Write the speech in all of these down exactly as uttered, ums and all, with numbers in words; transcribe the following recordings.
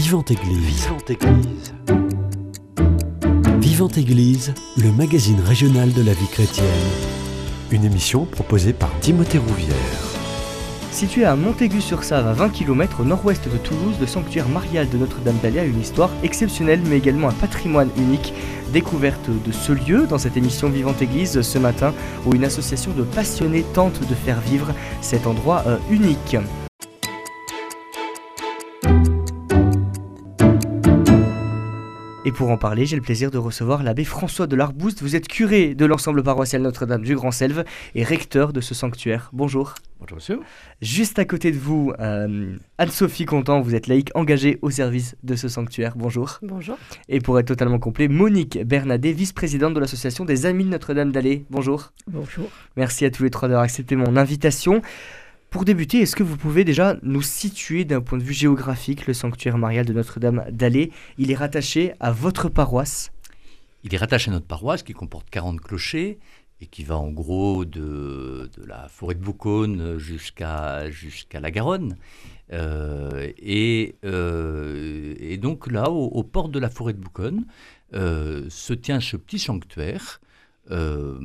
Vivante Église. Vivante Église. Vivante Église, le magazine régional de la vie chrétienne. Une émission proposée par Timothée Rouvière. Situé à Montaigu-sur-Save, à vingt kilomètres au nord-ouest de Toulouse, le sanctuaire marial de Notre-Dame d'Alet a une histoire exceptionnelle, mais également un patrimoine unique. Découverte de ce lieu dans cette émission Vivante Église ce matin, où une association de passionnés tente de faire vivre cet endroit euh, unique. Et pour en parler, j'ai le plaisir de recevoir l'abbé François de Larbouste. Vous êtes curé de l'ensemble paroissial Notre-Dame du Grand-Selve et recteur de ce sanctuaire. Bonjour. Bonjour monsieur. Juste à côté de vous, euh, Anne-Sophie Contant, vous êtes laïque engagée au service de ce sanctuaire. Bonjour. Bonjour. Et pour être totalement complet, Monique Bernadet, vice-présidente de l'association des Amis de Notre-Dame d'Alet. Bonjour. Bonjour. Merci à tous les trois d'avoir accepté mon invitation. Pour débuter, est-ce que vous pouvez déjà nous situer d'un point de vue géographique le sanctuaire marial de Notre-Dame d'Alet? Il est rattaché à votre paroisse? Il est rattaché à notre paroisse qui comporte quarante clochers et qui va en gros de, de la forêt de Bouconne jusqu'à, jusqu'à la Garonne. Euh, et, euh, et donc là, au, au port de la forêt de Bouconne, euh, se tient ce petit sanctuaire. Euh,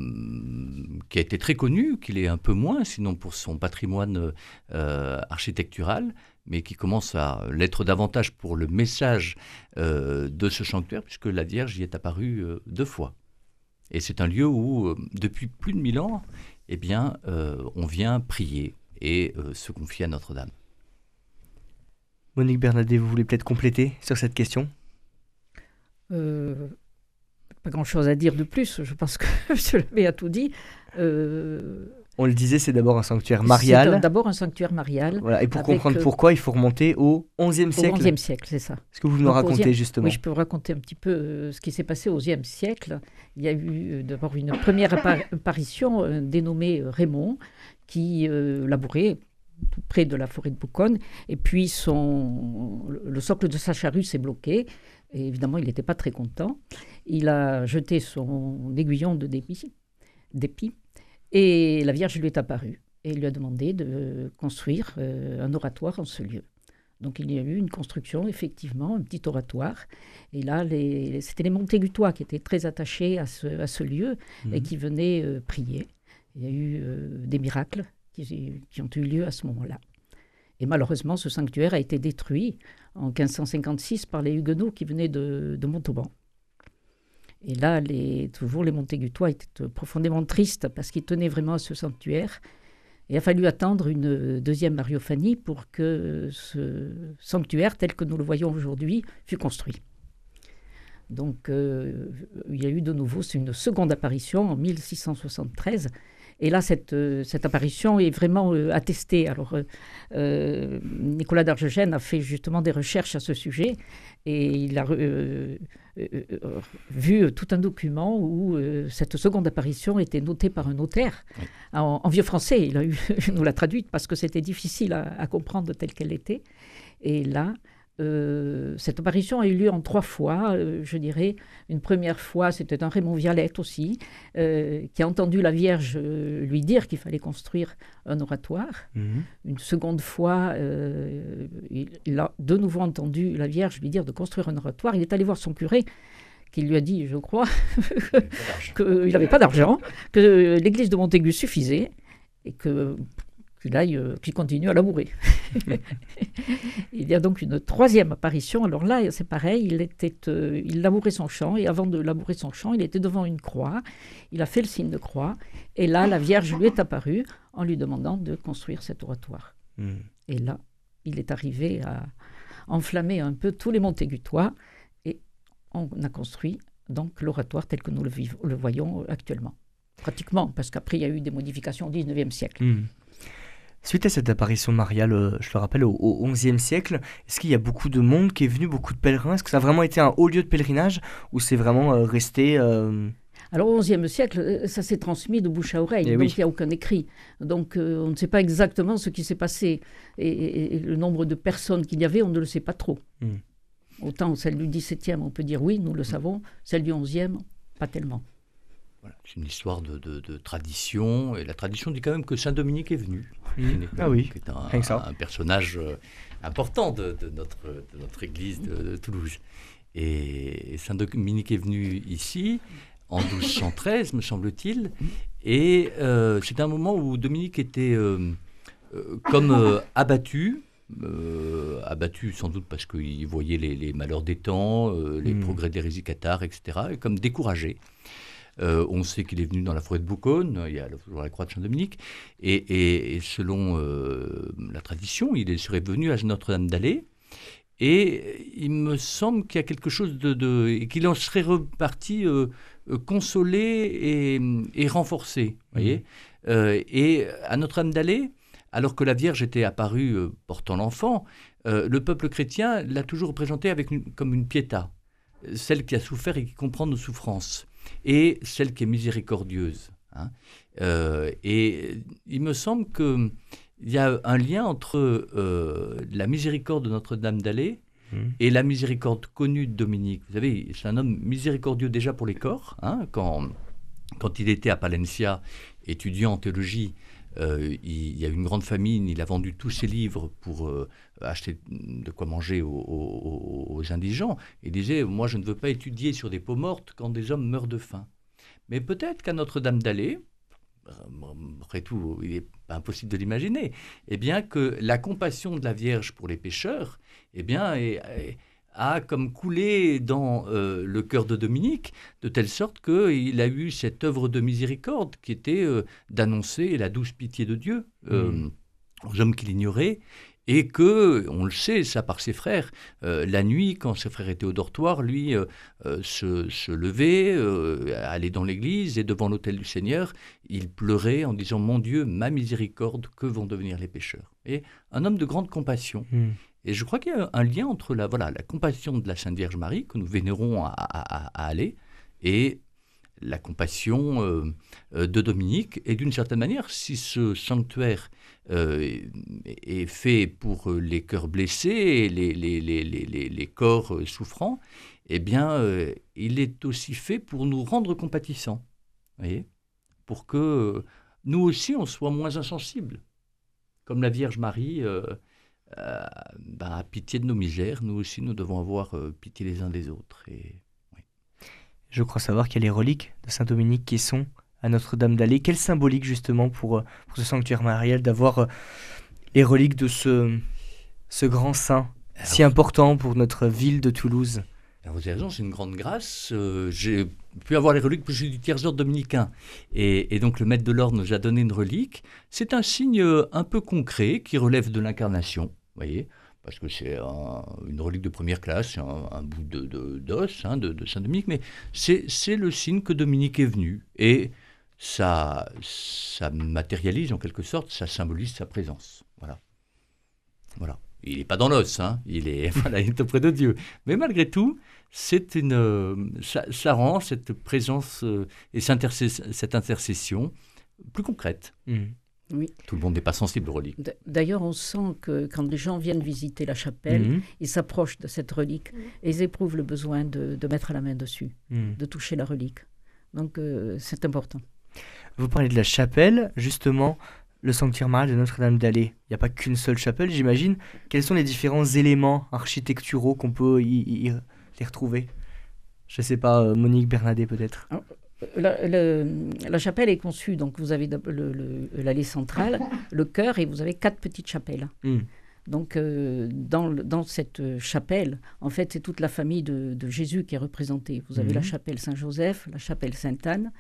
qui a été très connu, qu'il est un peu moins, sinon pour son patrimoine euh, architectural, mais qui commence à l'être davantage pour le message euh, de ce sanctuaire, puisque la Vierge y est apparue euh, deux fois. Et c'est un lieu où, euh, depuis plus de mille ans, eh bien, euh, on vient prier et euh, se confier à Notre-Dame. Monique Bernadet, vous voulez peut-être compléter sur cette question ? euh... Pas grand-chose à dire de plus, je pense que je l'avais à tout dit. Euh... On le disait, c'est d'abord un sanctuaire marial. C'est d'abord un sanctuaire marial. Voilà. Et pour comprendre euh... pourquoi, il faut remonter au onzième siècle. Au onzième siècle, c'est ça. Est-ce que vous nous donc, racontez onzième... justement? Oui, je peux vous raconter un petit peu ce qui s'est passé au onzième siècle. Il y a eu d'abord une première apparition euh, dénommée Raymond, qui euh, labourait tout près de la forêt de Bouconne. Et puis son... le socle de sa charrue s'est bloqué. Et évidemment, il n'était pas très content. Il a jeté son aiguillon de dépit, et la Vierge lui est apparue et lui a demandé de construire euh, un oratoire en ce lieu. Donc il y a eu une construction, effectivement, un petit oratoire. Et là, les, c'était les Montaigu-tois qui étaient très attachés à ce, à ce lieu mmh. et qui venaient euh, prier. Il y a eu euh, des miracles qui, qui ont eu lieu à ce moment-là. Et malheureusement, ce sanctuaire a été détruit en quinze cent cinquante-six par les Huguenots qui venaient de, de Montauban. Et là, les, toujours les Montégutois étaient profondément tristes parce qu'ils tenaient vraiment à ce sanctuaire. Et il a fallu attendre une deuxième Mariophonie pour que ce sanctuaire, tel que nous le voyons aujourd'hui, fût construit. Donc, euh, il y a eu de nouveau une seconde apparition en mille six cent soixante-treize. Et là, cette, cette apparition est vraiment euh, attestée. Alors, euh, euh, Nicolas d'Arcegène a fait justement des recherches à ce sujet et il a euh, euh, euh, vu tout un document où euh, cette seconde apparition était notée par un notaire oui. en, en vieux français. Il a eu, nous l'a traduite parce que c'était difficile à, à comprendre telle qu'elle était. Et là, Euh, cette apparition a eu lieu en trois fois, euh, je dirais. Une première fois, c'était un Raymond Vialet aussi, euh, qui a entendu la Vierge euh, lui dire qu'il fallait construire un oratoire. Mmh. Une seconde fois, euh, il, il a de nouveau entendu la Vierge lui dire de construire un oratoire. Il est allé voir son curé, qui lui a dit, je crois, qu'il n'avait pas d'argent, que l'église de Montaigu suffisait, et que... qu'il aille, euh, qu'il continue à labourer. Il y a donc une troisième apparition. Alors là, c'est pareil, il, était, euh, il labourait son champ, et avant de labourer son champ, il était devant une croix. Il a fait le signe de croix, et là, la Vierge lui est apparue en lui demandant de construire cet oratoire. Mmh. Et là, il est arrivé à enflammer un peu tous les Montégutois, et on a construit donc l'oratoire tel que nous le, viv- le voyons actuellement. Pratiquement, parce qu'après, il y a eu des modifications au dix-neuvième siècle. Mmh. Suite à cette apparition mariale, je le rappelle, au onzième siècle, est-ce qu'il y a beaucoup de monde qui est venu, beaucoup de pèlerins? Est-ce que ça a vraiment été un haut lieu de pèlerinage ou c'est vraiment euh, resté... Euh... Alors au onzième siècle, ça s'est transmis de bouche à oreille, et donc oui. il n'y a aucun écrit. Donc euh, on ne sait pas exactement ce qui s'est passé. Et, et, et le nombre de personnes qu'il y avait, on ne le sait pas trop. Mmh. Autant celle du dix-septième, on peut dire oui, nous le mmh. savons. Celle du onzième, pas tellement. Voilà. C'est une histoire de, de, de tradition, et la tradition dit quand même que Saint-Dominique est venu. Mmh. Ah oui, qui est un, un personnage important de, de, notre, de notre église de, de Toulouse. Et Saint-Dominique est venu ici en douze cent treize, me semble-t-il, et euh, c'est un moment où Dominique était euh, euh, comme euh, abattu, euh, abattu sans doute parce qu'il voyait les, les malheurs des temps, euh, les mmh. progrès d'hérésie cathare, et cetera, et comme découragé. Euh, on sait qu'il est venu dans la forêt de Bouconne, il y a toujours la croix de Saint-Dominique, et, et, et selon euh, la tradition, il serait venu à Notre-Dame d'Alet, et il me semble qu'il y a quelque chose de... de et qu'il en serait reparti euh, consolé et, et renforcé, vous voyez. Mmh. Euh, et à Notre-Dame d'Alet, alors que la Vierge était apparue euh, portant l'enfant, euh, le peuple chrétien l'a toujours représentée avec une, comme une piéta, celle qui a souffert et qui comprend nos souffrances. Et celle qui est miséricordieuse. Hein. Euh, et il me semble qu'il y a un lien entre euh, la miséricorde de Notre-Dame d'Alet mmh. et la miséricorde connue de Dominique. Vous savez, c'est un homme miséricordieux déjà pour les corps. Hein. Quand, quand il était à Palencia, étudiant en théologie, euh, il y a eu une grande famine, il a vendu tous ses livres pour euh, acheter de quoi manger aux, aux, aux indigents. Il disait, moi je ne veux pas étudier sur des peaux mortes quand des hommes meurent de faim. Mais peut-être qu'à Notre-Dame d'Alet, après tout, il n'est pas impossible de l'imaginer, eh bien que la compassion de la Vierge pour les pécheurs, eh bien... Est, est, a comme coulé dans euh, le cœur de Dominique, de telle sorte qu'il a eu cette œuvre de miséricorde qui était euh, d'annoncer la douce pitié de Dieu euh, mmh. aux hommes qui l'ignoraient, et que, on le sait, ça par ses frères, euh, la nuit, quand ses frères étaient au dortoir, lui euh, euh, se, se levait, euh, allait dans l'église, et devant l'autel du Seigneur, il pleurait en disant « Mon Dieu, ma miséricorde, que vont devenir les pécheurs ?» Et un homme de grande compassion. Mmh. Et je crois qu'il y a un lien entre la, voilà, la compassion de la Sainte Vierge Marie, que nous vénérons à, à, à Alet, et la compassion euh, de Dominique. Et d'une certaine manière, si ce sanctuaire euh, est fait pour les cœurs blessés, les, les, les, les, les, les corps souffrants, eh bien, euh, il est aussi fait pour nous rendre compatissants, voyez, pour que euh, nous aussi, on soit moins insensibles, comme la Vierge Marie... Euh, Euh, bah, pitié de nos misères, nous aussi nous devons avoir euh, pitié les uns des autres. Et... Oui. Je crois savoir qu'il y a les reliques de Saint-Dominique qui sont à Notre-Dame d'Alet. Quelle symbolique justement pour, pour ce sanctuaire marial d'avoir euh, les reliques de ce, ce grand saint alors, si important pour notre ville de Toulouse. Vous avez raison, c'est une grande grâce. Euh, j'ai pu avoir les reliques parce que je suis du tiers-ordre dominicain. Et, et donc le maître de l'ordre nous a donné une relique. C'est un signe un peu concret qui relève de l'incarnation. Vous voyez, parce que c'est un, une relique de première classe, un, un bout de, de, d'os hein, de, de Saint-Dominique, mais c'est, c'est le signe que Dominique est venu, et ça, ça matérialise en quelque sorte, ça symbolise sa présence. Voilà. Voilà. Il n'est pas dans l'os, hein, il, est, voilà, il est auprès de Dieu. Mais malgré tout, c'est une, ça, ça rend cette présence euh, et cette, intercess- cette intercession plus concrète. Mmh. Oui. Tout le monde n'est pas sensible aux reliques. D'ailleurs, on sent que quand les gens viennent visiter la chapelle, mmh. ils s'approchent de cette relique et ils éprouvent le besoin de, de mettre la main dessus, mmh. de toucher la relique. Donc, euh, c'est important. Vous parlez de la chapelle, justement, le sanctuaire marial de Notre-Dame d'Alet. Il n'y a pas qu'une seule chapelle, j'imagine. Quels sont les différents éléments architecturaux qu'on peut y, y, y les retrouver? Je ne sais pas, Monique Bernadet peut-être. Oh. La, la, la chapelle est conçue, donc vous avez le, le, l'allée centrale, le chœur, et vous avez quatre petites chapelles. Mmh. Donc, euh, dans, dans cette chapelle, en fait, c'est toute la famille de, de Jésus qui est représentée. Vous avez mmh. la chapelle Saint-Joseph, la chapelle Sainte-Anne.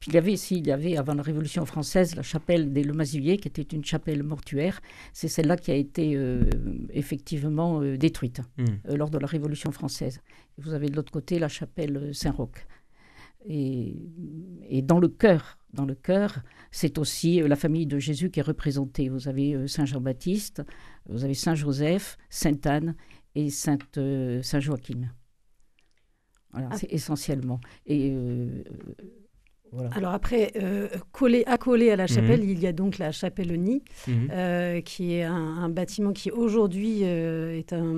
Puis il y avait ici, il y avait, avant la Révolution française, la chapelle des Lemaziviers, qui était une chapelle mortuaire. C'est celle-là qui a été euh, effectivement euh, détruite mmh. euh, lors de la Révolution française. Et vous avez de l'autre côté la chapelle Saint-Roch. Et, et dans le cœur, dans le cœur, c'est aussi la famille de Jésus qui est représentée. Vous avez Saint Jean-Baptiste, vous avez Saint Joseph, Sainte Anne et Sainte, euh, Saint Joachim. Voilà, ah. c'est essentiellement. Et euh, voilà. Alors après, euh, collé, accolé à la chapelle, mmh. il y a donc la chapelle-nid, mmh. euh, qui est un, un bâtiment qui aujourd'hui euh, est un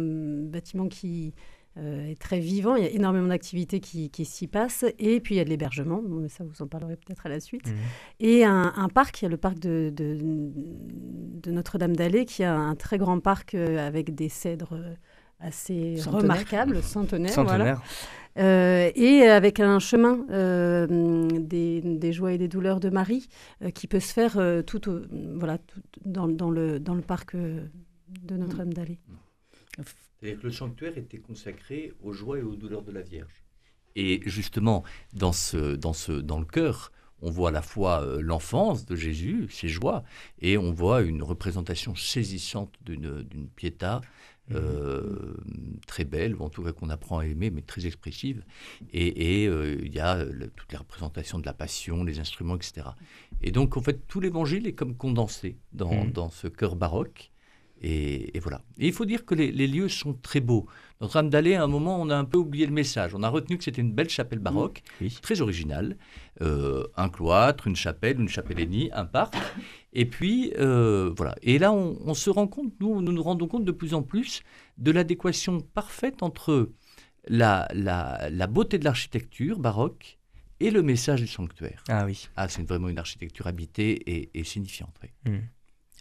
bâtiment qui euh, est très vivant. Il y a énormément d'activités qui, qui s'y passent. Et puis, il y a de l'hébergement. Bon, ça, vous en parlerez peut-être à la suite. Mmh. Et un, un parc, il y a le parc de, de, de Notre-Dame d'Alet, qui est un très grand parc avec des cèdres assez remarquables, centenaires. Centenaire. Voilà. Euh, et avec un chemin euh, des, des joies et des douleurs de Marie euh, qui peut se faire euh, tout, euh, voilà, tout dans, dans, le, dans le parc euh, de Notre-Dame d'Alet. C'est-à-dire que le sanctuaire était consacré aux joies et aux douleurs de la Vierge. Et justement, dans, ce, dans, ce, dans le cœur, on voit à la fois euh, l'enfance de Jésus, ses joies, et on voit une représentation saisissante d'une, d'une piéta, Euh, très belle, en tout cas qu'on apprend à aimer, mais très expressive. Et, et euh, il y a le, toutes les représentations de la passion, les instruments, et cetera. Et donc, en fait, tout l'évangile est comme condensé dans, mmh. dans ce chœur baroque. Et, et voilà. Et il faut dire que les, les lieux sont très beaux. Notre-Dame d'Alet, à un moment, on a un peu oublié le message. On a retenu que c'était une belle chapelle baroque, mmh. oui. très originale. Euh, un cloître, une chapelle, une chapellénie, un parc. Et puis, euh, voilà. Et là, on, on se rend compte, nous, nous nous rendons compte de plus en plus de l'adéquation parfaite entre la, la, la beauté de l'architecture baroque et le message du sanctuaire. Ah oui. Ah, c'est vraiment une architecture habitée et, et signifiante. Oui. Mmh.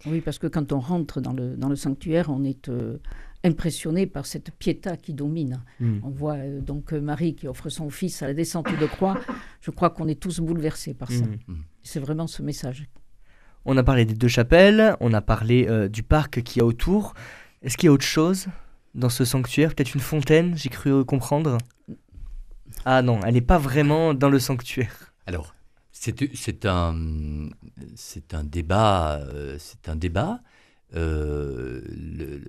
Oui, parce que quand on rentre dans le, dans le sanctuaire, on est euh, impressionné par cette piéta qui domine. Mmh. On voit euh, donc Marie qui offre son fils à la descente de croix. Je crois qu'on est tous bouleversés par ça. Mmh. C'est vraiment ce message. On a parlé des deux chapelles, on a parlé euh, du parc qu'il y a autour. Est-ce qu'il y a autre chose dans ce sanctuaire? Peut-être une fontaine, j'ai cru comprendre. Ah non, elle n'est pas vraiment dans le sanctuaire. Alors, c'est, c'est, un, c'est un débat. Euh, c'est un débat. Euh, le,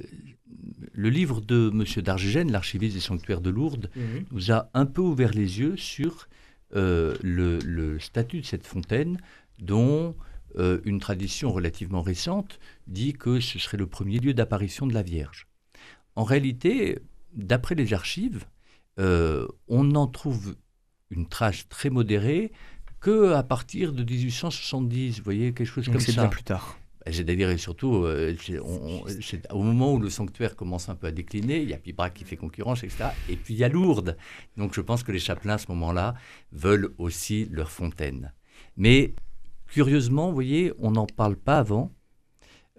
le livre de M. d'Arcegène, l'archiviste des sanctuaires de Lourdes, mmh. nous a un peu ouvert les yeux sur euh, le, le statut de cette fontaine dont... Euh, une tradition relativement récente dit que ce serait le premier lieu d'apparition de la Vierge. En réalité, d'après les archives, euh, on en trouve une trace très modérée qu'à partir de dix-huit cent soixante-dix, vous voyez, quelque chose. Donc comme ça. C'est bien plus tard. C'est-à-dire, et surtout, euh, c'est, on, c'est, au moment où le sanctuaire commence un peu à décliner, il y a Pibrac qui fait concurrence, et cetera. Et puis il y a Lourdes. Donc je pense que les chapelains, à ce moment-là, veulent aussi leur fontaine. Mais... curieusement, vous voyez, on n'en parle pas avant,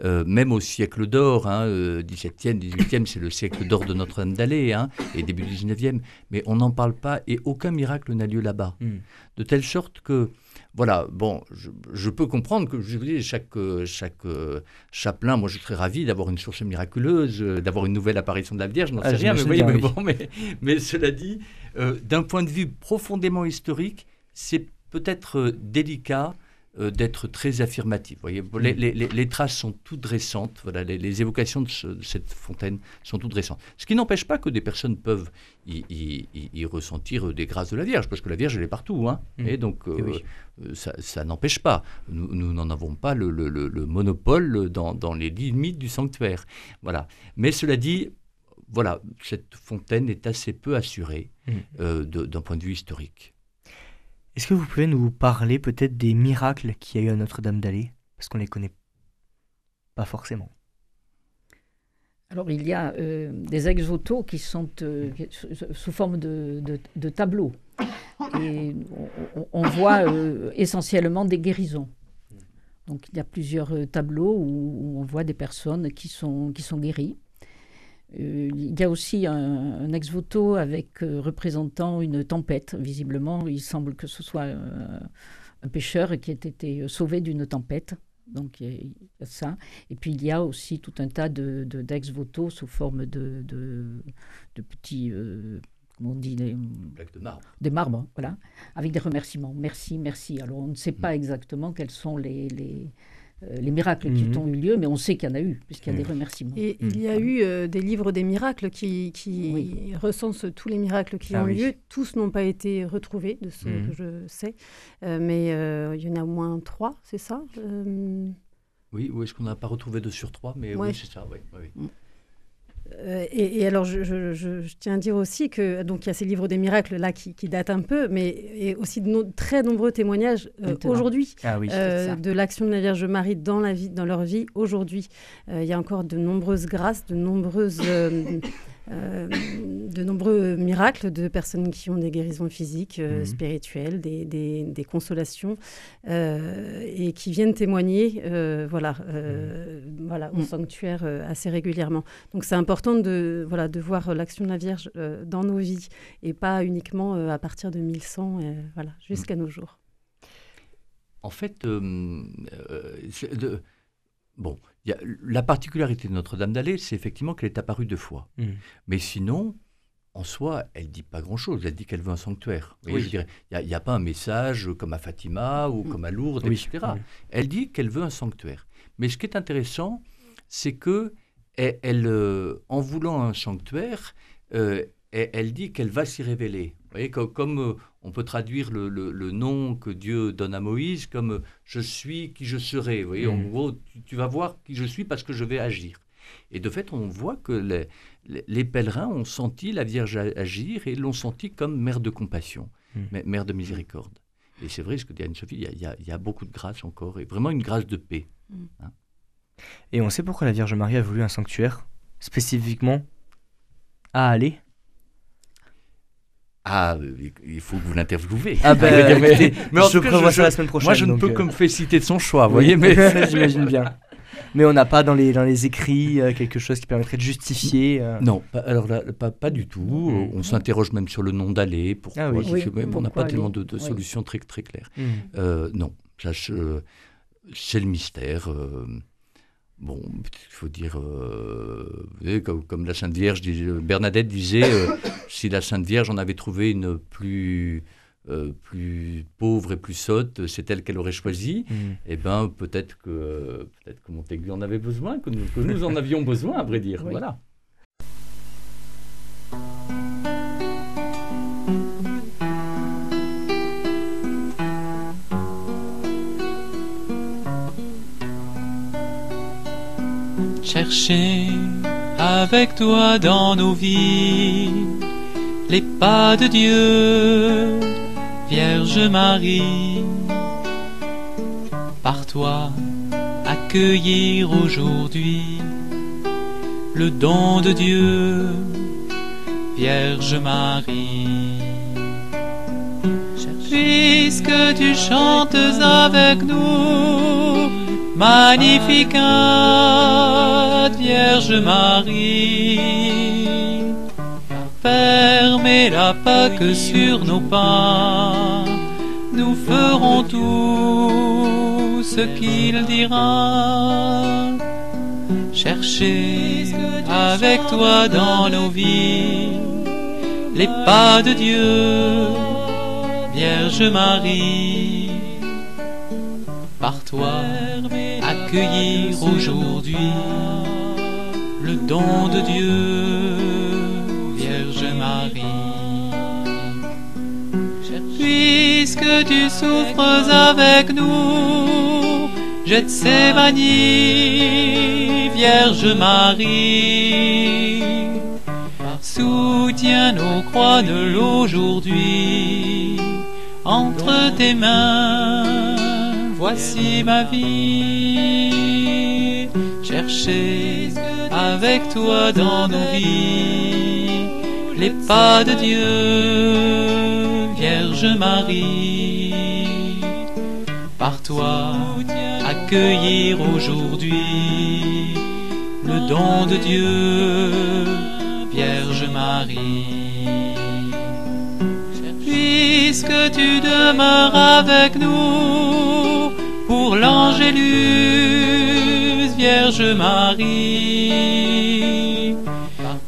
euh, même au siècle d'or, hein, euh, dix-septième, dix-huitième, c'est le siècle d'or de Notre-Dame d'Alet, hein, et début du dix-neuvième, mais on n'en parle pas et aucun miracle n'a lieu là-bas. Mm. De telle sorte que, voilà, bon, je, je peux comprendre que, je vous dis, chaque, chaque euh, chapelain, moi je serais ravi d'avoir une source miraculeuse, euh, d'avoir une nouvelle apparition de la Vierge, je n'en sais ah, rien, mais, voyez, bien, mais, oui. bon, mais, mais cela dit, euh, d'un point de vue profondément historique, c'est peut-être euh, délicat d'être très affirmatif. Vous voyez, les, les, les traces sont toutes récentes, voilà, les, les évocations de, ce, de cette fontaine sont toutes récentes. Ce qui n'empêche pas que des personnes peuvent y, y, y ressentir des grâces de la Vierge, parce que la Vierge, elle est partout, hein. Mmh. Et donc, euh, Et oui. ça, ça n'empêche pas. Nous, nous n'en avons pas le, le, le, le monopole dans, dans les limites du sanctuaire. Voilà. Mais cela dit, voilà, cette fontaine est assez peu assurée mmh. euh, de, d'un point de vue historique. Est-ce que vous pouvez nous parler peut-être des miracles qu'il y a eu à Notre-Dame d'Alet? Parce qu'on ne les connaît pas forcément. Alors, il y a euh, des ex-voto qui sont euh, sous forme de, de, de tableaux. Et on, on voit euh, essentiellement des guérisons. Donc, il y a plusieurs tableaux où, où on voit des personnes qui sont, qui sont guéries. Euh, il y a aussi un, un ex-voto avec euh, représentant une tempête. Visiblement, il semble que ce soit euh, un pêcheur qui ait été sauvé d'une tempête. Donc, il y a, il y a ça. Et puis, il y a aussi tout un tas de, de, d'ex-voto sous forme de, de, de petits... Euh, comment on dit, les, de marbre. Des marbres, voilà, avec des remerciements. Merci, merci. Alors, on ne sait mmh. pas exactement quels sont les... les Euh, les miracles mmh. qui ont eu lieu, mais on sait qu'il y en a eu, puisqu'il y a mmh. des remerciements. Et mmh. il y a eu euh, des livres des miracles qui, qui oui. recensent tous les miracles qui ah, ont eu oui. lieu. Tous n'ont pas été retrouvés, de ceux mmh. que je sais, euh, mais euh, il y en a au moins trois, c'est ça euh... Oui, ou est-ce qu'on n'a pas retrouvé deux sur trois, mais ouais. oui, c'est ça, oui. oui. Mmh. Euh, et, et alors, je, je, je, je tiens à dire aussi que donc il y a ces livres des miracles là qui, qui datent un peu, mais et aussi de no- très nombreux témoignages euh, aujourd'hui ah oui, euh, de l'action de la Vierge Marie dans la vie, dans leur vie aujourd'hui. Euh, il y a encore de nombreuses grâces, de nombreuses euh, euh, de nombreux miracles de personnes qui ont des guérisons physiques, euh, mmh. spirituelles, des, des, des consolations euh, et qui viennent témoigner euh, voilà, euh, mmh. voilà, au mmh. sanctuaire euh, assez régulièrement. Donc c'est important de, voilà, de voir l'action de la Vierge euh, dans nos vies et pas uniquement euh, à partir de mille cent euh, voilà, jusqu'à mmh. nos jours. En fait, euh, euh, de, bon, y a, la particularité de Notre-Dame d'Alet, c'est effectivement qu'elle est apparue deux fois. Mmh. Mais sinon, en soi, elle ne dit pas grand-chose. Elle dit qu'elle veut un sanctuaire. Oui. Je dirais, il n'y a, a pas un message comme à Fatima ou mmh. comme à Lourdes, oui. et cetera. Oui. Elle dit qu'elle veut un sanctuaire. Mais ce qui est intéressant, c'est que elle, elle, euh, en voulant un sanctuaire, euh, elle, elle dit qu'elle va s'y révéler. Vous voyez, comme, comme euh, on peut traduire le, le, le nom que Dieu donne à Moïse comme euh, « je suis qui je serai ». Vous voyez, mmh. en gros, tu, tu vas voir qui je suis parce que je vais agir. Et de fait, on voit que les, les, les pèlerins ont senti la Vierge agir et l'ont senti comme mère de compassion, mmh. mère de miséricorde. Et c'est vrai, ce que dit Anne-Sophie, il y, y, y a beaucoup de grâce encore, et vraiment une grâce de paix. Mmh. Hein. Et on sait pourquoi la Vierge Marie a voulu un sanctuaire, spécifiquement à Alet. Ah, il faut que vous l'interviewez. Ah ben, bah, mais, mais je prévois ça la semaine prochaine. Moi, je ne peux euh... que me féliciter de son choix, vous voyez. Mais j'imagine bien. Mais on n'a pas dans les dans les écrits euh, quelque chose qui permettrait de justifier. Euh... Non, pas, alors là, pas pas du tout. Mmh. On s'interroge même sur le nom d'Alet. Pourquoi ah oui. Oui. Sais, oui. On n'a pas tellement de, de oui. solutions très très claires. Mmh. Euh, non, ça c'est le mystère. Euh... Bon, il faut dire, euh, vous savez, comme, comme la Sainte Vierge, dis, Bernadette disait, euh, si la Sainte Vierge en avait trouvé une plus, euh, plus pauvre et plus sotte, c'est elle qu'elle aurait choisie, mmh. eh bien peut-être que, peut-être que Montaigu en avait besoin, que nous, que nous en avions besoin, à vrai dire, oui. voilà. Chercher avec toi dans nos vies les pas de Dieu, Vierge Marie, par toi accueillir aujourd'hui le don de Dieu, Vierge Marie. Puisque tu chantes avec nous, Magnificat, Vierge Marie, fermez la Pâque sur nos pains, nous ferons tout ce qu'il dira. Cherchez avec toi dans nos vies les pas de Dieu, Vierge Marie, par toi accueillir aujourd'hui le don de Dieu, Vierge Marie. Puisque tu souffres avec nous, Gethsémani, Vierge Marie, soutiens nos croix-neules aujourd'hui, entre tes mains voici ma vie. Cherchez avec toi dans nos vies les pas de Dieu, Vierge Marie, par toi accueillir aujourd'hui le don de Dieu, Vierge Marie. Puisque tu demeures avec nous pour l'Angélus, Vierge Marie,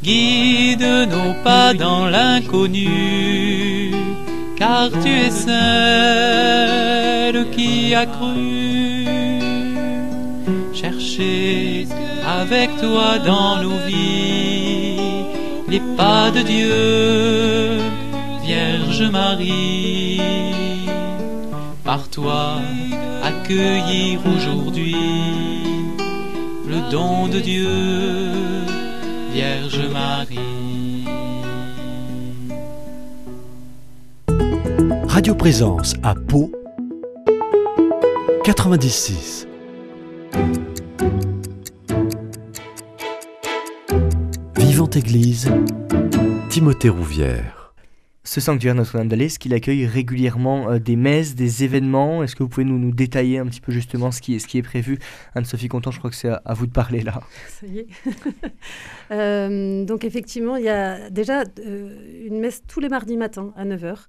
guide nos pas dans l'inconnu, car tu es celle qui a cru. Cherchez avec toi dans nos vies les pas de Dieu, Vierge Marie, par toi accueillir aujourd'hui le don de Dieu, Vierge Marie. Radio Présence à Pau quatre-vingt-six. Vivre Vivante Église, Timothée Rouvière. Ce sanctuaire Notre-Dame d'Alet, est-ce qu'il accueille régulièrement euh, des messes, des événements? Est-ce que vous pouvez nous, nous détailler un petit peu justement ce qui, ce qui est prévu? Anne-Sophie Contant, je crois que c'est à, à vous de parler là. Ça y est. euh, donc effectivement, il y a déjà euh, une messe tous les mardis matins à neuf heures.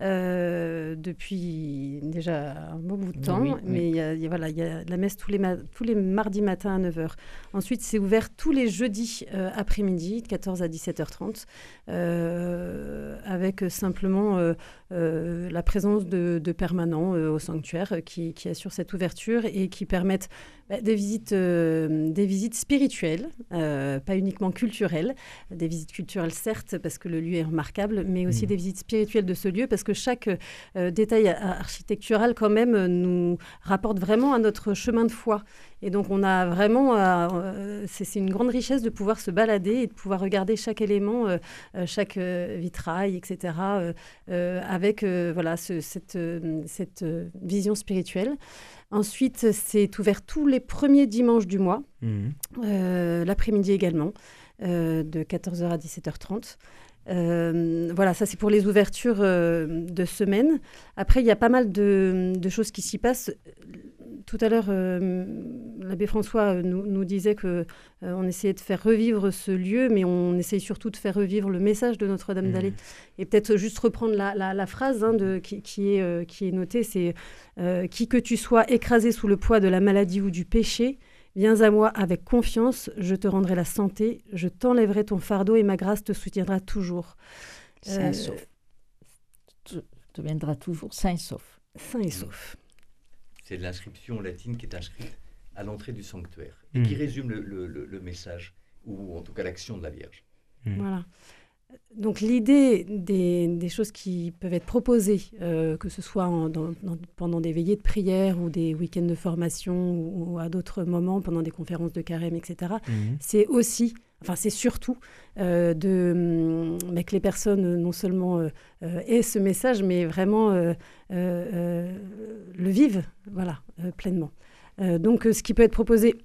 Euh, depuis déjà un bon bout de temps, oui, oui. mais il y a, il y a, voilà, il y a la messe tous les, ma- tous les mardis matins à neuf heures. Ensuite, c'est ouvert tous les jeudis euh, après-midi, de quatorze à dix-sept heures trente, euh, avec simplement euh, euh, la présence de, de permanents euh, au sanctuaire euh, qui, qui assurent cette ouverture et qui permettent bah, des, visites, euh, des visites spirituelles, euh, pas uniquement culturelles, des visites culturelles certes, parce que le lieu est remarquable, mais aussi mmh. des visites spirituelles de ce lieu, parce que chaque euh, détail architectural quand même nous rapporte vraiment à notre chemin de foi. Et donc on a vraiment, euh, c'est, c'est une grande richesse de pouvoir se balader et de pouvoir regarder chaque élément, euh, chaque euh, vitrail, et cetera, euh, euh, avec euh, voilà, ce, cette, euh, cette euh, vision spirituelle. Ensuite, c'est ouvert tous les premiers dimanches du mois, mmh. euh, l'après-midi également, euh, de quatorze heures à dix-sept heures trente. Euh, voilà, ça c'est pour les ouvertures euh, de semaine. Après, il y a pas mal de, de choses qui s'y passent. Tout à l'heure, euh, l'abbé François euh, nous, nous disait qu'on euh, essayait de faire revivre ce lieu, mais on essayait surtout de faire revivre le message de Notre-Dame mmh. d'Alet. Et peut-être juste reprendre la, la, la phrase hein, de, qui, qui, est, euh, qui est notée, c'est euh, « Qui que tu sois écrasé sous le poids de la maladie ou du péché, viens à moi avec confiance, je te rendrai la santé, je t'enlèverai ton fardeau et ma grâce te soutiendra toujours. » Sain et sauf. Te deviendra toujours sain et sauf. Sain et sauf. C'est l'inscription latine qui est inscrite à l'entrée du sanctuaire et mmh. qui résume le, le, le, le message, ou en tout cas l'action de la Vierge. Mmh. Voilà. Donc l'idée des, des choses qui peuvent être proposées, euh, que ce soit en, dans, dans, pendant des veillées de prière ou des week-ends de formation ou, ou à d'autres moments, pendant des conférences de carême, et cetera, mmh. c'est aussi, enfin c'est surtout euh, de, bah, que les personnes non seulement euh, euh, aient ce message, mais vraiment euh, euh, euh, le vivent voilà, euh, pleinement. Euh, donc ce qui peut être proposé...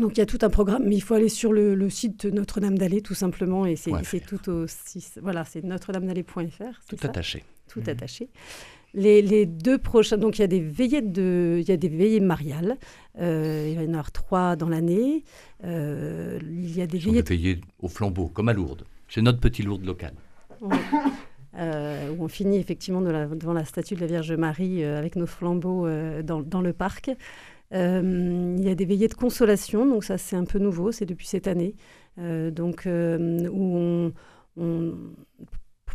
Donc, il y a tout un programme, mais il faut aller sur le, le site Notre-Dame d'Alet, tout simplement. Et c'est, ouais, et c'est tout aussi... Voilà, c'est notre dame d'Alet point f r. Tout ça. attaché. Tout mmh. attaché. Les, les deux prochains... Donc, il y a des veillées, de, il y a des veillées mariales. Euh, il y en a avoir trois dans l'année. Euh, il y a des veillées... des veillées au flambeau, comme à Lourdes. C'est notre petit Lourdes local. Ouais. Euh, où on finit effectivement de la, devant la statue de la Vierge Marie euh, avec nos flambeaux euh, dans, dans le parc. Euh, il y a des veillées de consolation, donc ça c'est un peu nouveau, c'est depuis cette année, euh, donc, euh, où on, on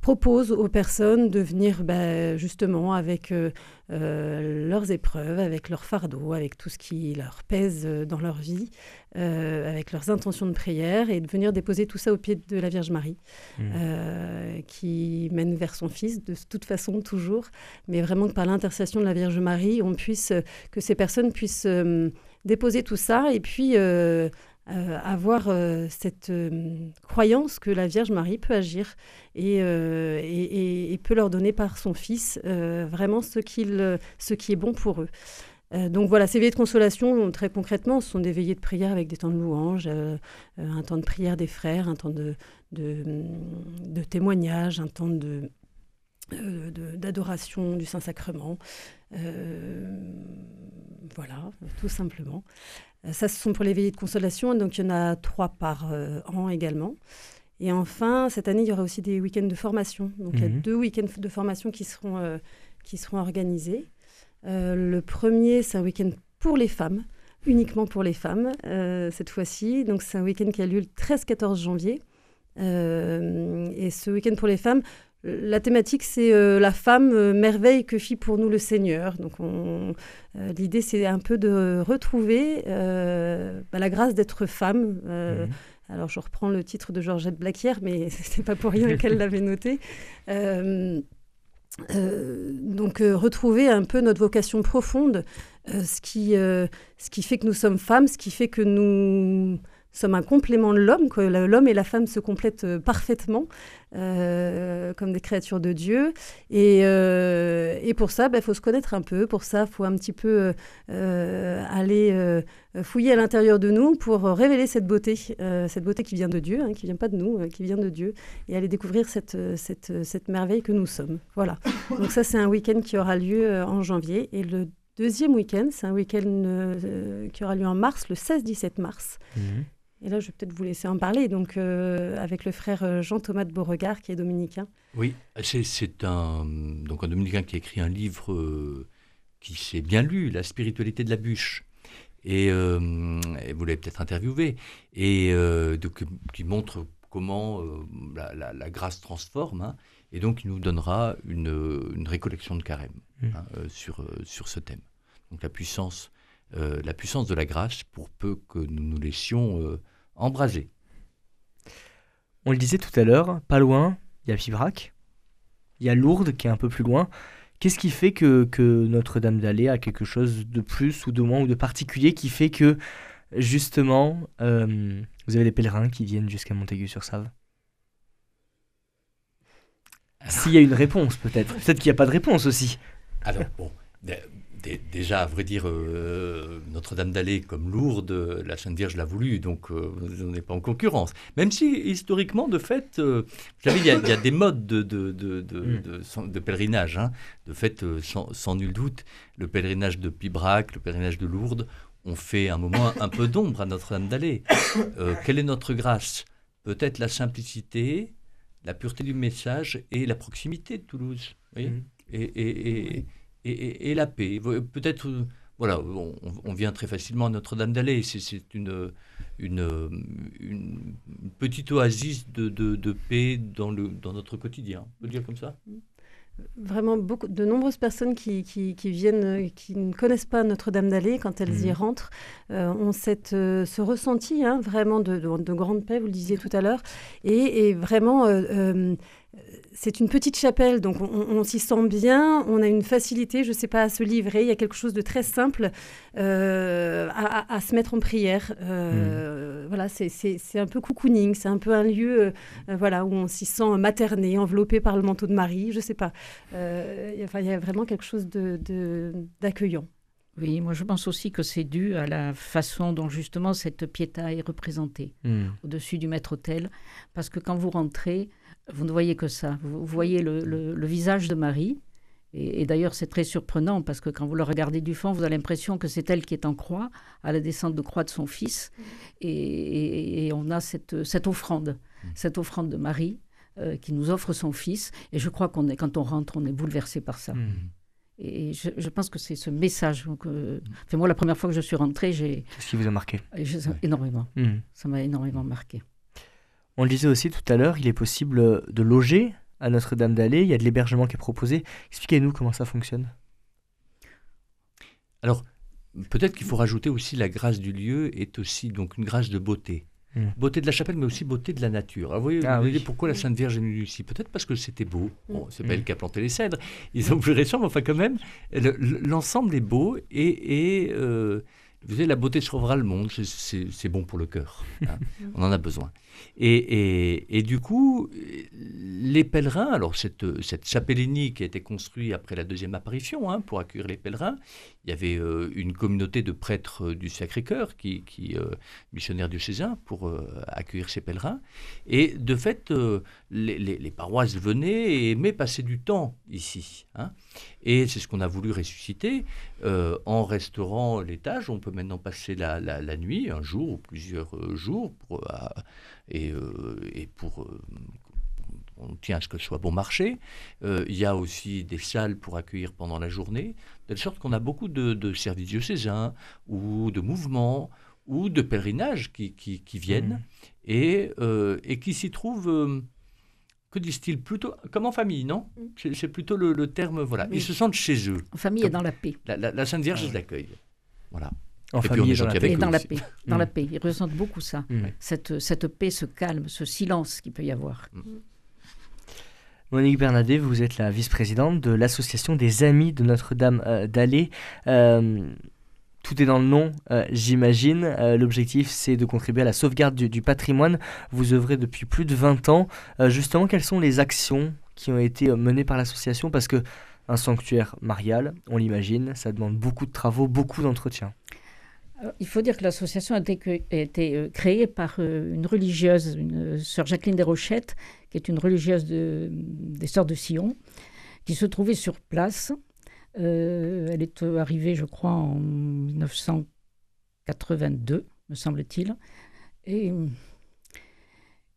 propose aux personnes de venir bah, justement avec euh, euh, leurs épreuves, avec leurs fardeaux, avec tout ce qui leur pèse dans leur vie, euh, avec leurs intentions de prière, et de venir déposer tout ça au pied de la Vierge Marie, mmh. euh, qui mène vers son Fils de toute façon toujours, mais vraiment que par l'intercession de la Vierge Marie, on puisse, que ces personnes puissent euh, déposer tout ça et puis... Euh, Euh, avoir euh, cette euh, croyance que la Vierge Marie peut agir et, euh, et, et peut leur donner par son Fils euh, vraiment ce, qu'il, ce qui est bon pour eux. Euh, donc voilà, ces veillées de consolation, très concrètement, ce sont des veillées de prière avec des temps de louange, euh, un temps de prière des frères, un temps de, de, de témoignage, un temps de, euh, de, d'adoration du Saint-Sacrement. Euh, voilà, tout simplement. Ça, ce sont pour les veillées de consolation. Donc, il y en a trois par euh, an également. Et enfin, cette année, il y aura aussi des week-ends de formation. Donc, il mmh. y a deux week-ends de formation qui seront, euh, qui seront organisés. Euh, le premier, c'est un week-end pour les femmes, uniquement pour les femmes, euh, cette fois-ci. Donc, c'est un week-end qui a lieu le treize quatorze janvier. Euh, et ce week-end pour les femmes... La thématique, c'est euh, la femme, euh, merveille que fit pour nous le Seigneur. Donc, on, euh, l'idée, c'est un peu de retrouver euh, bah, la grâce d'être femme. Euh, mmh. Alors, je reprends le titre de Georgette Blaquière, mais ce n'est pas pour rien qu'elle l'avait noté. Euh, euh, donc, euh, retrouver un peu notre vocation profonde, euh, ce qui, euh, ce qui fait que nous sommes femmes, ce qui fait que nous... sommes un complément de l'homme, que l'homme et la femme se complètent parfaitement euh, comme des créatures de Dieu. Et, euh, et pour ça, bah, faut se connaître un peu. Pour ça, il faut un petit peu euh, aller euh, fouiller à l'intérieur de nous pour révéler cette beauté, euh, cette beauté qui vient de Dieu, hein, qui ne vient pas de nous, euh, qui vient de Dieu, et aller découvrir cette, cette, cette merveille que nous sommes. Voilà. Donc ça, c'est un week-end qui aura lieu en janvier. Et le deuxième week-end, c'est un week-end euh, qui aura lieu en mars, le seize dix-sept mars. Mmh. Et là, je vais peut-être vous laisser en parler, donc euh, avec le frère Jean-Thomas de Beauregard, qui est dominicain. Oui, c'est, c'est un, donc un dominicain qui a écrit un livre euh, qui s'est bien lu, « La spiritualité de la bûche ». Et, euh, et vous l'avez peut-être interviewé, et euh, donc, qui montre comment euh, la, la, la grâce transforme, hein, et donc il nous donnera une, une récollection de carême, mmh. hein, euh, sur, euh, sur ce thème. Donc la puissance... Euh, la puissance de la grâce pour peu que nous nous laissions euh, embraser. On le disait tout à l'heure, pas loin, il y a Pibrac, il y a Lourdes qui est un peu plus loin. Qu'est-ce qui fait que, que Notre-Dame d'Alet a quelque chose de plus ou de moins ou de particulier qui fait que, justement, euh, vous avez des pèlerins qui viennent jusqu'à Montaigu-sur-Save? Alors... S'il y a une réponse, peut-être. Peut-être qu'il n'y a pas de réponse aussi. Alors, bon... Déjà, à vrai dire, euh, Notre-Dame d'Alet, comme Lourdes, euh, la Sainte Vierge l'a voulu, donc euh, on n'est pas en concurrence. Même si, historiquement, de fait, euh, vous savez, il y, y a des modes de, de, de, de, de, de pèlerinage. Hein. De fait, euh, sans, sans nul doute, le pèlerinage de Pibrac, le pèlerinage de Lourdes, ont fait un moment un peu d'ombre à Notre-Dame d'Alet. Euh, quelle est notre grâce? Peut-être la simplicité, la pureté du message et la proximité de Toulouse. Vous voyez, et, et, et, Et, et, et la paix. Peut-être, euh, voilà, on, on vient très facilement à Notre-Dame d'Alet. C'est, c'est une, une, une petite oasis de, de, de paix dans, le, dans notre quotidien, on peut dire comme ça. Vraiment, beaucoup, de nombreuses personnes qui, qui, qui viennent, qui ne connaissent pas Notre-Dame d'Alet, quand elles mmh. y rentrent, euh, ont cette, euh, ce ressenti, hein, vraiment de, de, de grande paix, vous le disiez tout à l'heure, et, et vraiment... Euh, euh, C'est une petite chapelle, donc on, on s'y sent bien, on a une facilité, je ne sais pas, à se livrer. Il y a quelque chose de très simple euh, à, à, à se mettre en prière. Euh, mmh. Voilà, c'est, c'est, c'est un peu cocooning, c'est un peu un lieu euh, voilà, où on s'y sent materné, enveloppé par le manteau de Marie, je ne sais pas. Euh, y a, enfin, y a vraiment quelque chose de, de, d'accueillant. Oui, moi je pense aussi que c'est dû à la façon dont justement cette piéta est représentée mmh. au-dessus du maître-autel, parce que quand vous rentrez, vous ne voyez que ça. Vous voyez le, le, le visage de Marie. Et, et d'ailleurs, c'est très surprenant parce que quand vous le regardez du fond, vous avez l'impression que c'est elle qui est en croix, à la descente de croix de son fils. Et, et, et on a cette, cette offrande, cette offrande de Marie euh, qui nous offre son fils. Et je crois qu'on est, quand on rentre, on est bouleversé par ça. Mmh. Et je, je pense que c'est ce message. Que... Enfin, moi, la première fois que je suis rentrée, j'ai... Qu'est-ce qui vous a marqué? Je... Ouais. Énormément. Mmh. Ça m'a énormément marqué. On le disait aussi tout à l'heure, il est possible de loger à Notre-Dame d'Alet. Il y a de l'hébergement qui est proposé. Expliquez-nous comment ça fonctionne. Alors, peut-être qu'il faut rajouter aussi la grâce du lieu est aussi donc une grâce de beauté. Mmh. Beauté de la chapelle, mais aussi beauté de la nature. Alors, vous voyez, ah, vous oui. pourquoi la Sainte Vierge est venue ici? Peut-être parce que c'était beau. Bon, c'est pas mmh. elle qui a planté les cèdres. Ils ont voulu récemment, mais enfin quand même, le, l'ensemble est beau et... et euh, vous savez, la beauté sauvera le monde, c'est, c'est, c'est bon pour le cœur. Hein. On en a besoin. Et, et, et du coup, les pèlerins, alors cette, cette chapellénie qui a été construite après la deuxième apparition, hein, pour accueillir les pèlerins, il y avait euh, une communauté de prêtres euh, du Sacré-Cœur, qui, qui euh, missionnaires diocésains, pour euh, accueillir ces pèlerins. Et de fait, euh, les, les, les paroisses venaient et aimaient passer du temps ici. Hein. Et c'est ce qu'on a voulu ressusciter. Euh, en restaurant l'étage, on peut maintenant passer la, la, la nuit, un jour ou plusieurs euh, jours, pour, euh, et, euh, et pour... Euh, on tient à ce que ce soit bon marché. Euh, il y a aussi des salles pour accueillir pendant la journée, de sorte qu'on a beaucoup de, de services diocésains, ou de mouvements, ou de pèlerinages qui, qui, qui viennent, mmh. et, euh, et qui s'y trouvent... Euh, que disent-ils? Plutôt comme en famille, non? C'est, c'est plutôt le, le terme, voilà. Oui. Ils se sentent chez eux. En famille et dans la paix. La, la, la Sainte Vierge les ah. accueille. Voilà. En et famille puis on est et dans, la paix. dans la paix. Ils ressentent beaucoup ça. Mm. Cette, cette paix, ce calme, ce silence qu'il peut y avoir. Mm. Monique Bernadet, vous êtes la vice-présidente de l'association des Amis de Notre-Dame euh, d'Alet. Euh, tout est dans le nom, euh, j'imagine. Euh, l'objectif, c'est de contribuer à la sauvegarde du, du patrimoine. Vous œuvrez depuis plus de vingt ans. Euh, justement, quelles sont les actions qui ont été menées par l'association? Parce que un sanctuaire marial, on l'imagine, ça demande beaucoup de travaux, beaucoup d'entretien. Il faut dire que l'association a été, a été créée par une religieuse, une sœur Jacqueline Desrochettes, qui est une religieuse de, des Sœurs de Sion, qui se trouvait sur place. Euh, elle est arrivée, je crois, en mille neuf cent quatre-vingt-deux, me semble-t-il. Et,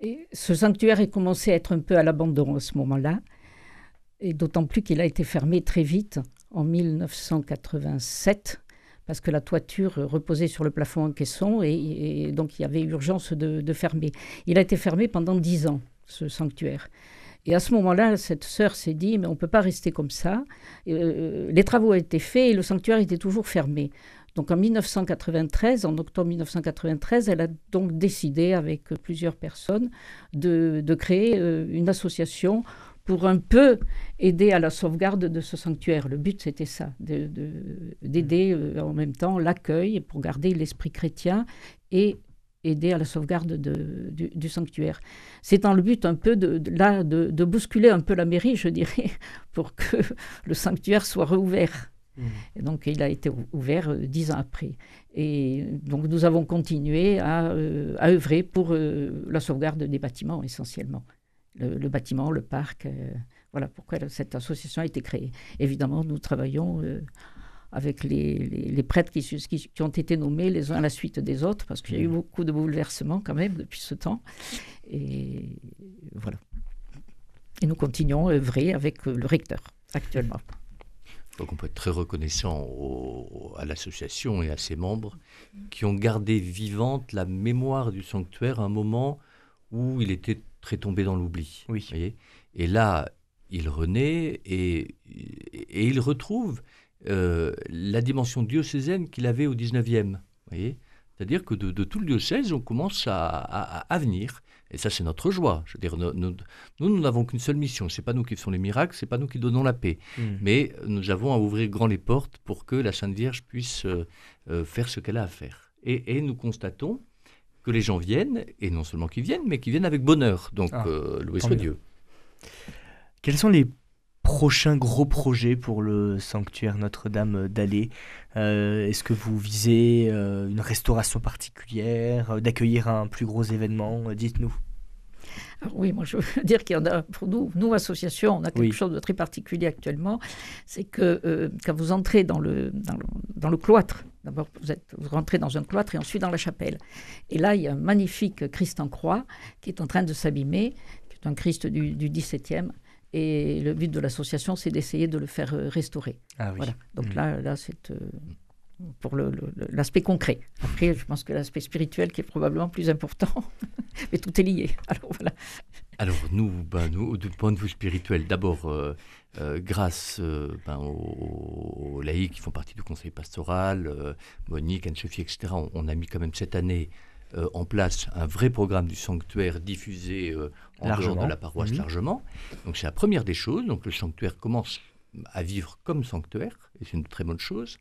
et ce sanctuaire est commencé à être un peu à l'abandon à ce moment-là, et d'autant plus qu'il a été fermé très vite, en mille neuf cent quatre-vingt-sept, parce que la toiture reposait sur le plafond en caisson, et, et donc il y avait urgence de, de fermer. Il a été fermé pendant dix ans, ce sanctuaire. Et à ce moment-là, cette sœur s'est dit « mais on ne peut pas rester comme ça euh, ». Les travaux ont été faits et le sanctuaire était toujours fermé. Donc en mille neuf cent quatre-vingt-treize, en octobre mille neuf cent quatre-vingt-treize, elle a donc décidé avec plusieurs personnes de, de créer euh, une association pour un peu aider à la sauvegarde de ce sanctuaire. Le but, c'était ça, de, de, d'aider euh, en même temps l'accueil pour garder l'esprit chrétien et aider à la sauvegarde de, du, du sanctuaire. C'est dans le but un peu de, de, là, de, de bousculer un peu la mairie, je dirais, pour que le sanctuaire soit rouvert. Mmh. Et donc, il a été ouvert dix euh, ans après. Et donc, nous avons continué à, euh, à œuvrer pour euh, la sauvegarde des bâtiments, essentiellement. Le, le bâtiment, le parc, euh, voilà pourquoi cette association a été créée. Évidemment, nous travaillons... Euh, avec les, les, les prêtres qui, qui, qui ont été nommés les uns à la suite des autres, parce qu'il y a eu beaucoup de bouleversements quand même depuis ce temps. Et voilà. Et nous continuons à œuvrer avec le recteur actuellement. Donc on peut être très reconnaissant au, à l'association et à ses membres qui ont gardé vivante la mémoire du sanctuaire à un moment où il était très tombé dans l'oubli. Oui. Voyez, et là, il renaît et, et il retrouve... Euh, la dimension diocésaine qu'il avait au dix-neuvième, voyez, c'est-à-dire que de, de tout le diocèse, on commence à, à, à venir, et ça c'est notre joie. Je veux dire, nous, nous, nous n'avons qu'une seule mission, c'est pas nous qui faisons les miracles, c'est pas nous qui donnons la paix, mmh. mais nous avons à ouvrir grand les portes pour que la Sainte Vierge puisse euh, euh, faire ce qu'elle a à faire. Et, et nous constatons que les gens viennent, et non seulement qu'ils viennent, mais qu'ils viennent avec bonheur. Donc, ah, euh, loué soit Dieu. Quels sont les prochain gros projet pour le sanctuaire Notre-Dame d'Alet? euh, Est-ce que vous visez euh, une restauration particulière, euh, d'accueillir un plus gros événement? euh, Dites-nous. Alors oui, moi je veux dire qu'il y en a, pour nous, nous associations, on a quelque oui. chose de très particulier actuellement, c'est que euh, quand vous entrez dans le, dans le, dans le cloître, d'abord vous, êtes, vous rentrez dans un cloître et ensuite dans la chapelle. Et là, il y a un magnifique Christ en croix qui est en train de s'abîmer, qui est un Christ du, du dix-septième. Et le but de l'association, c'est d'essayer de le faire restaurer. Ah oui. Voilà. Donc mmh. là, là c'est euh, pour le, le, l'aspect concret. Après, je pense que l'aspect spirituel qui est probablement plus important, mais tout est lié. Alors, voilà. Alors nous, ben, nous, du point de vue spirituel, d'abord, euh, euh, grâce euh, ben, aux, aux laïcs qui font partie du conseil pastoral, euh, Monique, Anne-Sophie, et cetera, on, on a mis quand même cette année... Euh, en place un vrai programme du sanctuaire diffusé euh, en largement. Dehors de la paroisse mmh. largement. Donc c'est la première des choses. Donc le sanctuaire commence à vivre comme sanctuaire, et c'est une très bonne chose.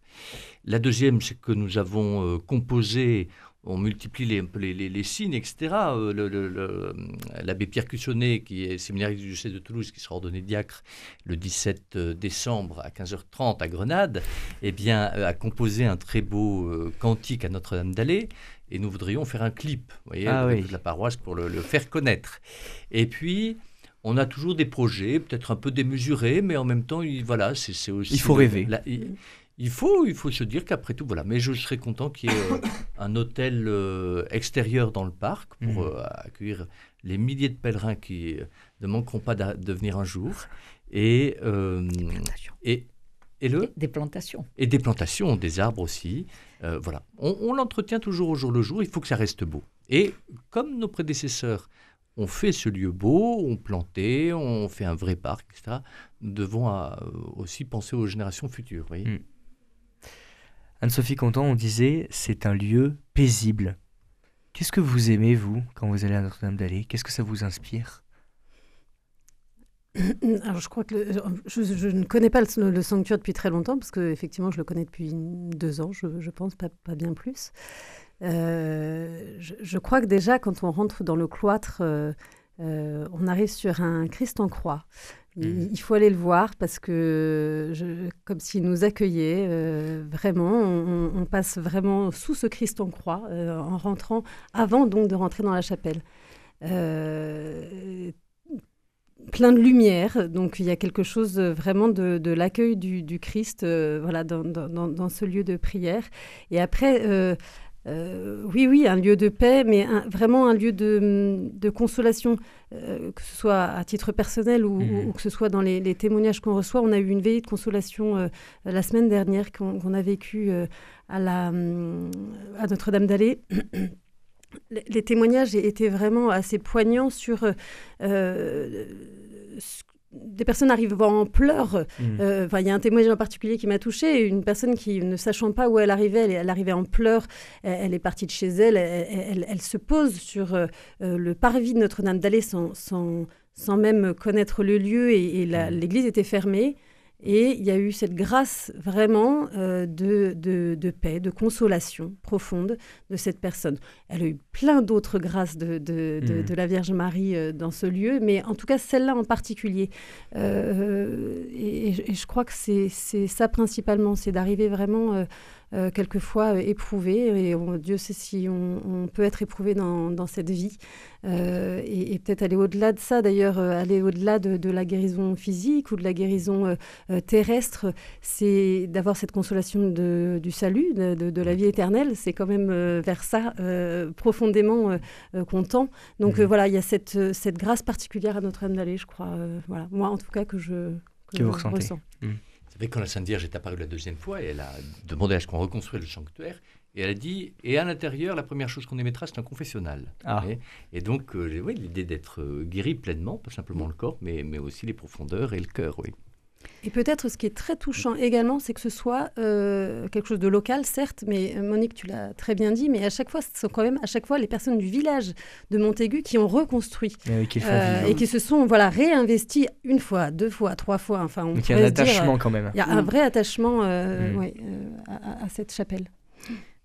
La deuxième, c'est que nous avons euh, composé, on multiplie les, les, les, les signes, et cetera. Euh, le, le, le, l'abbé Pierre Cussonnet, qui est séminariste du diocèse de Toulouse, qui sera ordonné diacre le dix-sept décembre à quinze heures trente à Grenade, eh bien, euh, a composé un très beau euh, cantique à Notre-Dame d'Alet. Et nous voudrions faire un clip, vous voyez, ah, avec oui. toute la paroisse pour le, le faire connaître. Et puis, on a toujours des projets, peut-être un peu démesurés, mais en même temps, il, voilà, c'est, c'est aussi... Il faut le, rêver. La, il, il, faut, il faut se dire qu'après tout, voilà. Mais je serais content qu'il y ait euh, un hôtel euh, extérieur dans le parc pour mmh. euh, accueillir les milliers de pèlerins qui euh, ne manqueront pas de, de venir un jour. Et... Euh, et Et le... Des plantations. Et des plantations, des arbres aussi. Euh, voilà. On, on l'entretient toujours au jour le jour, il faut que ça reste beau. Et comme nos prédécesseurs ont fait ce lieu beau, ont planté, ont fait un vrai parc, et cetera, nous devons à, aussi penser aux générations futures. Voyez. Mmh. Anne-Sophie Contant, on disait, c'est un lieu paisible. Qu'est-ce que vous aimez, vous, quand vous allez à Notre-Dame d'Alet? Qu'est-ce que ça vous inspire? Alors je crois que le, je, je ne connais pas le, le sanctuaire depuis très longtemps, parce que effectivement je le connais depuis deux ans, je, je pense, pas, pas bien plus. Euh, je, je crois que déjà quand on rentre dans le cloître, euh, euh, on arrive sur un Christ en croix. Il, il faut aller le voir parce que, je, comme s'il nous accueillait, euh, vraiment, on, on passe vraiment sous ce Christ en croix euh, en rentrant, avant donc de rentrer dans la chapelle. Euh, plein de lumière, donc il y a quelque chose vraiment de, de l'accueil du, du Christ euh, voilà, dans, dans, dans ce lieu de prière. Et après... Euh, Euh, oui, oui, un lieu de paix, mais un, vraiment un lieu de, de consolation, euh, que ce soit à titre personnel ou, mmh. ou, ou que ce soit dans les, les témoignages qu'on reçoit. On a eu une veillée de consolation euh, la semaine dernière qu'on, qu'on a vécue euh, à, la, à Notre-Dame d'Alet. les, les témoignages étaient vraiment assez poignants sur euh, ce des personnes arrivent en pleurs. Mmh. Euh, il y a un témoignage en particulier qui m'a touchée. Une personne qui, ne sachant pas où elle arrivait, elle, elle arrivait en pleurs. Elle, elle est partie de chez elle. Elle, elle, elle se pose sur euh, le parvis de Notre-Dame d'Alet sans, sans, sans même connaître le lieu. Et, et la, l'église était fermée. Et il y a eu cette grâce vraiment euh, de, de, de paix, de consolation profonde de cette personne. Elle a eu plein d'autres grâces de, de, de, mmh. de la Vierge Marie euh, dans ce lieu, mais en tout cas celle-là en particulier. Euh, et, et je crois que c'est, c'est ça principalement, c'est d'arriver vraiment euh, euh, quelquefois euh, éprouvé. Et on, Dieu sait si on, on peut être éprouvé dans, dans cette vie. Euh, et, et peut-être aller au-delà de ça, d'ailleurs, euh, aller au-delà de, de la guérison physique ou de la guérison... Euh, terrestre, c'est d'avoir cette consolation de, du salut, de, de, de la vie éternelle. C'est quand même euh, vers ça euh, profondément euh, qu'on tend. Donc mmh. euh, voilà, il y a cette, cette grâce particulière à Notre-Dame d'Alet, je crois. Euh, voilà. Moi, en tout cas, que je, que que vous je ressens. Mmh. Vous savez, quand la Sainte Vierge est apparue la deuxième fois, et elle a demandé à ce qu'on reconstruise le sanctuaire, et elle a dit, et à l'intérieur, la première chose qu'on émettra, c'est un confessionnal. Ah. Et, et donc, euh, oui, l'idée d'être guéri pleinement, pas simplement le corps, mais, mais aussi les profondeurs et le cœur, oui. Et peut-être ce qui est très touchant également, c'est que ce soit euh, quelque chose de local, certes, mais Monique, tu l'as très bien dit, mais à chaque fois, ce sont quand même à chaque fois les personnes du village de Montaigu qui ont reconstruit et, qui, euh, et qui se sont voilà, réinvestis une fois, deux fois, trois fois. Enfin, on Donc il y a un attachement dire, quand même. Il y a mmh. un vrai attachement euh, mmh. ouais, euh, à, à cette chapelle.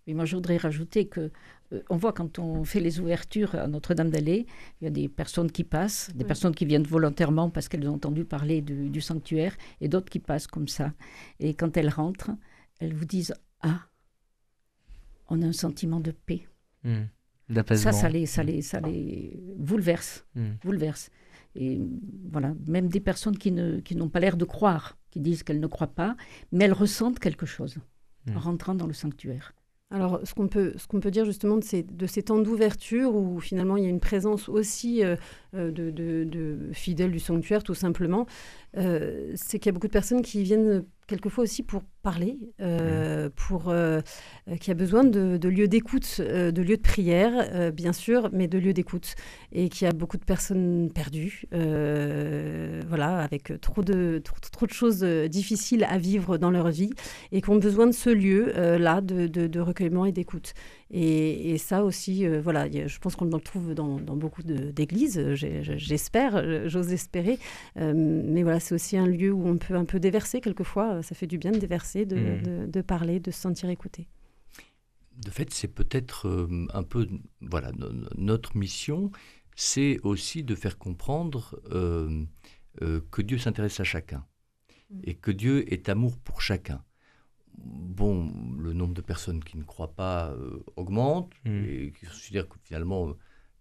Oui, moi, je voudrais rajouter que euh, on voit quand on fait les ouvertures à Notre-Dame d'Alet, il y a des personnes qui passent, des ouais. personnes qui viennent volontairement parce qu'elles ont entendu parler du, du sanctuaire, et d'autres qui passent comme ça. Et quand elles rentrent, elles vous disent « Ah, on a un sentiment de paix. Mmh. » Ça, ça les, ça les, ça les bouleverse, mmh. bouleverse. Et voilà, même des personnes qui, ne, qui n'ont pas l'air de croire, qui disent qu'elles ne croient pas, mais elles ressentent quelque chose mmh. en rentrant dans le sanctuaire. Alors, ce qu'on peut, ce qu'on peut dire justement de ces, de ces temps d'ouverture où finalement il y a une présence aussi euh, de, de, de fidèles du sanctuaire tout simplement, euh, c'est qu'il y a beaucoup de personnes qui viennent quelquefois aussi pour parler, euh, pour, euh, qui a besoin de, de lieux d'écoute, euh, de lieux de prière, euh, bien sûr, mais de lieux d'écoute. Et qu'il y a beaucoup de personnes perdues, euh, voilà, avec trop de, trop, trop de choses difficiles à vivre dans leur vie, et qui ont besoin de ce lieu-là euh, de, de, de recueillement et d'écoute. Et, et ça aussi, euh, voilà, je pense qu'on le trouve dans, dans beaucoup de, d'églises, j'ai, j'espère, j'ose espérer. Euh, mais voilà, c'est aussi un lieu où on peut un peu déverser quelquefois. Ça fait du bien de déverser, de, mmh. de, de parler, de se sentir écouté. De fait, c'est peut-être euh, un peu... Voilà, no, notre mission, c'est aussi de faire comprendre euh, euh, que Dieu s'intéresse à chacun mmh. et que Dieu est amour pour chacun. Bon, le nombre de personnes qui ne croient pas euh, augmente mmh. et qui considèrent que finalement...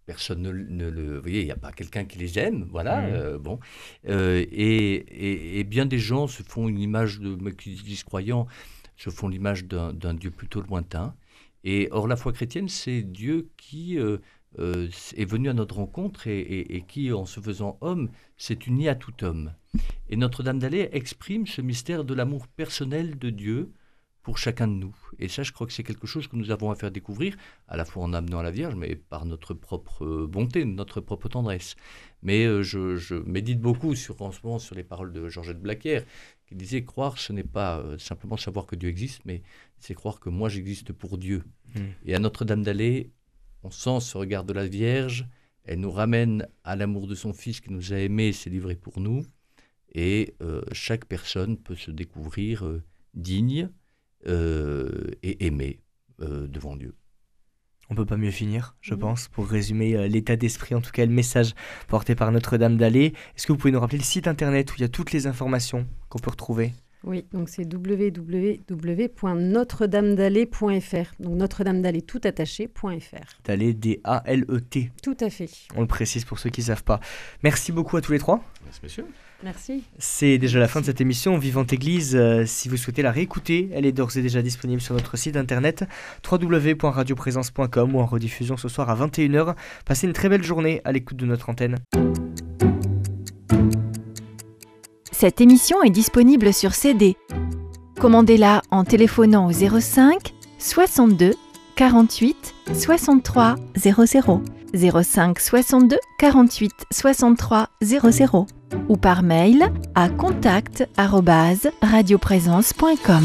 Personne ne, ne le... Vous voyez, il n'y a pas quelqu'un qui les aime, voilà, mmh. euh, bon. Euh, et, et, et bien des gens se font une image, de, qui disent croyants, se font l'image d'un, d'un Dieu plutôt lointain. Et or, la foi chrétienne, c'est Dieu qui euh, euh, est venu à notre rencontre et, et, et qui, en se faisant homme, s'est uni à tout homme. Et Notre-Dame d'Alet exprime ce mystère de l'amour personnel de Dieu pour chacun de nous. Et ça, je crois que c'est quelque chose que nous avons à faire découvrir, à la fois en amenant à la Vierge, mais par notre propre bonté, notre propre tendresse. Mais euh, je, je médite beaucoup sur, en ce moment sur les paroles de Georgette Blaquière, qui disait « Croire, ce n'est pas euh, simplement savoir que Dieu existe, mais c'est croire que moi, j'existe pour Dieu. Mmh. » Et à Notre-Dame d'Alet, on sent ce regard de la Vierge, elle nous ramène à l'amour de son Fils qui nous a aimés et s'est livré pour nous. et euh, chaque personne peut se découvrir euh, digne euh, et aimée euh, devant Dieu. On ne peut pas mieux finir, je pense, pour résumer l'état d'esprit, en tout cas le message porté par Notre-Dame d'Alet. Est-ce que vous pouvez nous rappeler le site internet où il y a toutes les informations qu'on peut retrouver ? Oui, donc c'est w w w point notre tiret dame tiret dalet point f r. Donc Notre-Dame d'Alet tout attaché.fr. D'Alet, D A L E T. Tout à fait. On le précise pour ceux qui ne savent pas. Merci beaucoup à tous les trois. Merci, monsieur. Merci. C'est déjà la fin de cette émission Vivante Église. Euh, si vous souhaitez la réécouter, elle est d'ores et déjà disponible sur notre site internet w w w point radio présence point com ou en rediffusion ce soir à vingt et une heures. Passez une très belle journée à l'écoute de notre antenne. Cette émission est disponible sur C D. Commandez-la en téléphonant au zéro cinq soixante-deux quarante-huit soixante-trois zéro zéro zéro cinq soixante-deux quarante-huit soixante-trois zéro zéro ou par mail à contact arobase radio présence point com.